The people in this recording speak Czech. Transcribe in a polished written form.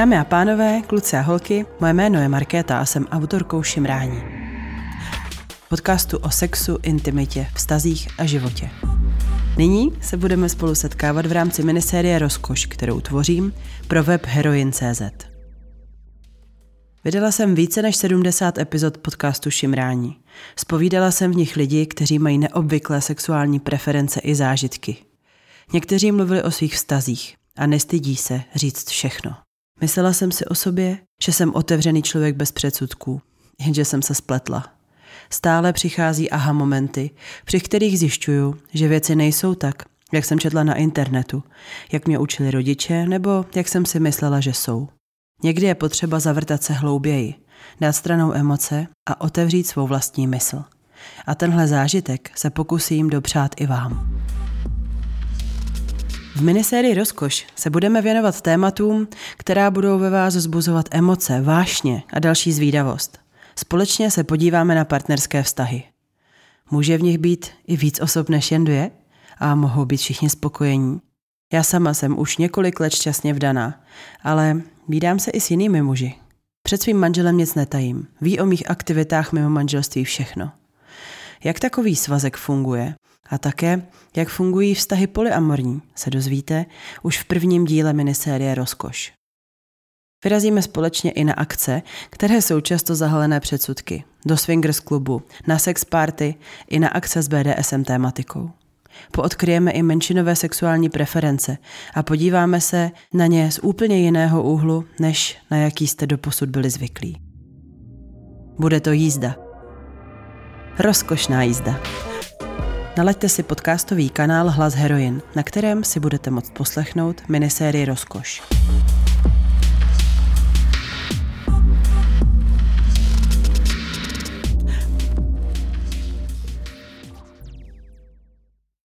Dámy a pánové, kluci a holky, moje jméno je Markéta a jsem autorkou Šimrání. Podcastu o sexu, intimitě, vztazích a životě. Nyní se budeme spolu setkávat v rámci minisérie Rozkoš, kterou tvořím pro web Heroine.cz. Vydala jsem více než 70 epizod podcastu Šimrání. Zpovídala jsem v nich lidi, kteří mají neobvyklé sexuální preference i zážitky. Někteří mluvili o svých vztazích a nestydí se říct všechno. Myslela jsem si o sobě, že jsem otevřený člověk bez předsudků, jenže jsem se spletla. Stále přichází aha momenty, při kterých zjišťuju, že věci nejsou tak, jak jsem četla na internetu, jak mě učili rodiče nebo jak jsem si myslela, že jsou. Někdy je potřeba zavrtat se hlouběji, dát stranou emoce a otevřít svou vlastní mysl. A tenhle zážitek se pokusím dopřát i vám. V minisérii Rozkoš se budeme věnovat tématům, která budou ve vás vzbuzovat emoce, vášně a další zvídavost. Společně se podíváme na partnerské vztahy. Může v nich být i víc osob než jen dvě? A mohou být všichni spokojení? Já sama jsem už několik let šťastně vdaná, ale vídám se i s jinými muži. Před svým manželem nic netajím. Ví o mých aktivitách mimo manželství všechno. Jak takový svazek funguje a také, jak fungují vztahy polyamorní, se dozvíte už v prvním díle minisérie Rozkoš. Vyrazíme společně i na akce, které jsou často zahalené předsudky, do swingers klubu, na sex party i na akce s BDSM tématikou. Poodkryjeme i menšinové sexuální preference a podíváme se na ně z úplně jiného úhlu, než na jaký jste doposud byli zvyklí. Bude to jízda. Rozkošná jízda. Nalaďte si podcastový kanál Hlas Heroin, na kterém si budete moct poslechnout minisérii Rozkoš.